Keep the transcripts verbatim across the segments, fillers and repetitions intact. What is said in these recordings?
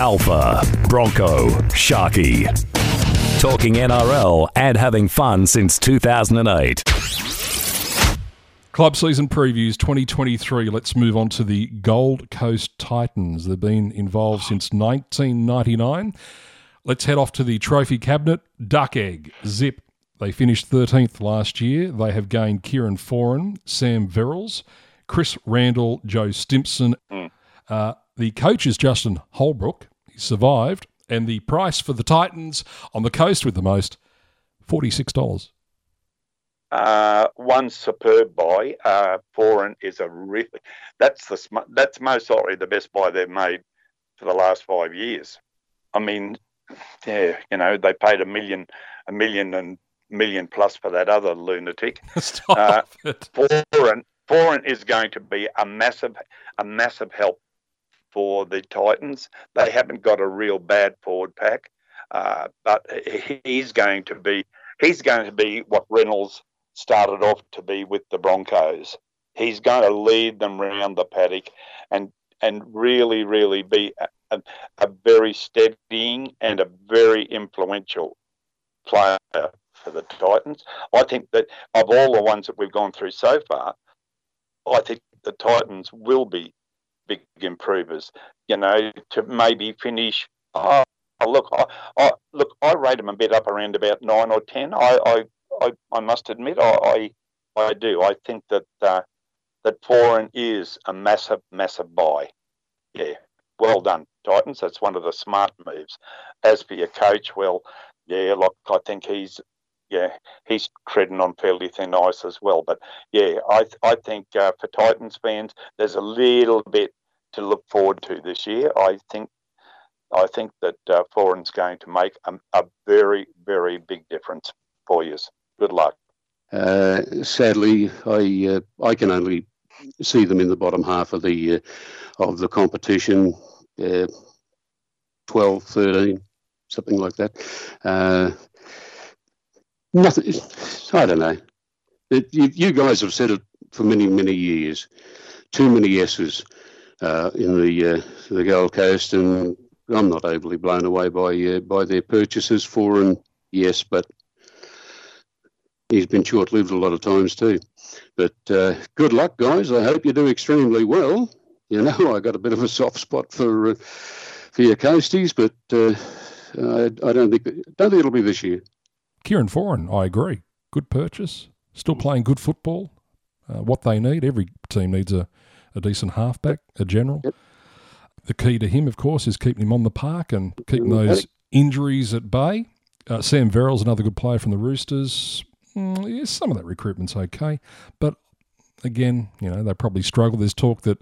Alpha Bronco Sharky. Talking N R L and having fun since two thousand eight. Club season previews twenty twenty-three. Let's move on to the Gold Coast Titans. They've been involved since nineteen ninety-nine. Let's head off to the trophy cabinet, Duck Egg Zip. They finished thirteenth last year. They have gained Kieran Foran, Sam Verrills, Chris Randall, Joe Stimpson. Mm. Uh, the coach is Justin Holbrook. He survived. And the price for the Titans on the coast with the most, forty-six dollars. Uh, one superb buy. Uh, Foran is a really that's the sm- that's most likely the best buy they've made for the last five years. I mean, yeah, you know they paid a million, a million and million plus for that other lunatic. Stop uh, it. Foran Foran is going to be a massive, a massive help for the Titans. They haven't got a real bad forward pack, uh, but he's going to be he's going to be what Reynolds started off to be with the Broncos. He's going to lead them round the paddock and and really, really be a, a, a very steadying and a very influential player for the Titans. I think that of all the ones that we've gone through so far, I think the Titans will be big improvers, you know, to maybe finish... Oh, look, I, I, look, I rate them a bit up around about nine or ten. I... I I, I must admit, I, I, I do. I think that uh, that Foran is a massive, massive buy. Yeah, well done, Titans. That's one of the smart moves. As for your coach, well, yeah, look, I think he's, yeah, he's treading on fairly thin ice as well. But yeah, I, I think uh, for Titans fans, there's a little bit to look forward to this year. I think, I think that uh, Foran's going to make a, a very, very big difference for you. Good luck. Uh, sadly, I uh, I can only see them in the bottom half of the uh, of the competition, uh, twelve, thirteen, something like that. Uh, nothing. I don't know. It, you, you guys have said it for many, many years. Too many yeses uh, in the uh, the Gold Coast, and I'm not overly blown away by uh, by their purchases. For and yes, but. He's been short-lived a lot of times too. But uh, good luck, guys. I hope you do extremely well. You know, I got a bit of a soft spot for uh, for your coasties, but uh, I, I don't think don't think it'll be this year. Kieran Foran, I agree. Good purchase. Still playing good football. Uh, what they need. Every team needs a, a decent halfback, a general. Yep. The key to him, of course, is keeping him on the park and keeping those injuries at bay. Uh, Sam Verrills, another good player from the Roosters. Mm, yeah, some of that recruitment's okay, but again, you know, they probably struggle. There's talk that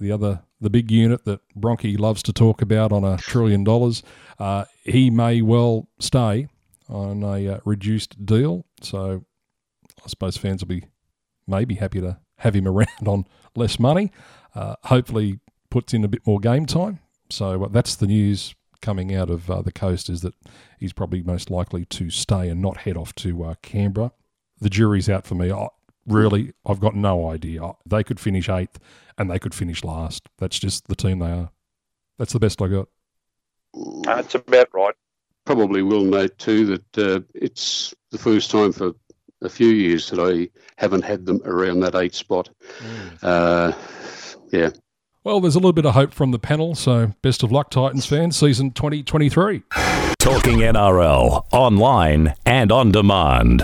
the other, the big unit that Bronchi loves to talk about on a trillion dollars, uh, he may well stay on a uh, reduced deal. So I suppose fans will be maybe happy to have him around on less money. Uh, hopefully puts in a bit more game time. So uh, that's the news coming out of uh, the coast, is that he's probably most likely to stay and not head off to uh, Canberra. The jury's out for me. I, really, I've got no idea. I, they could finish eighth and they could finish last. That's just the team they are. That's the best I got. That's about right. Probably will note too that uh, it's the first time for a few years that I haven't had them around that eighth spot. Mm. Uh, yeah. Well, there's a little bit of hope from the panel, so best of luck, Titans fans, season twenty twenty-three. Talking N R L, online and on demand.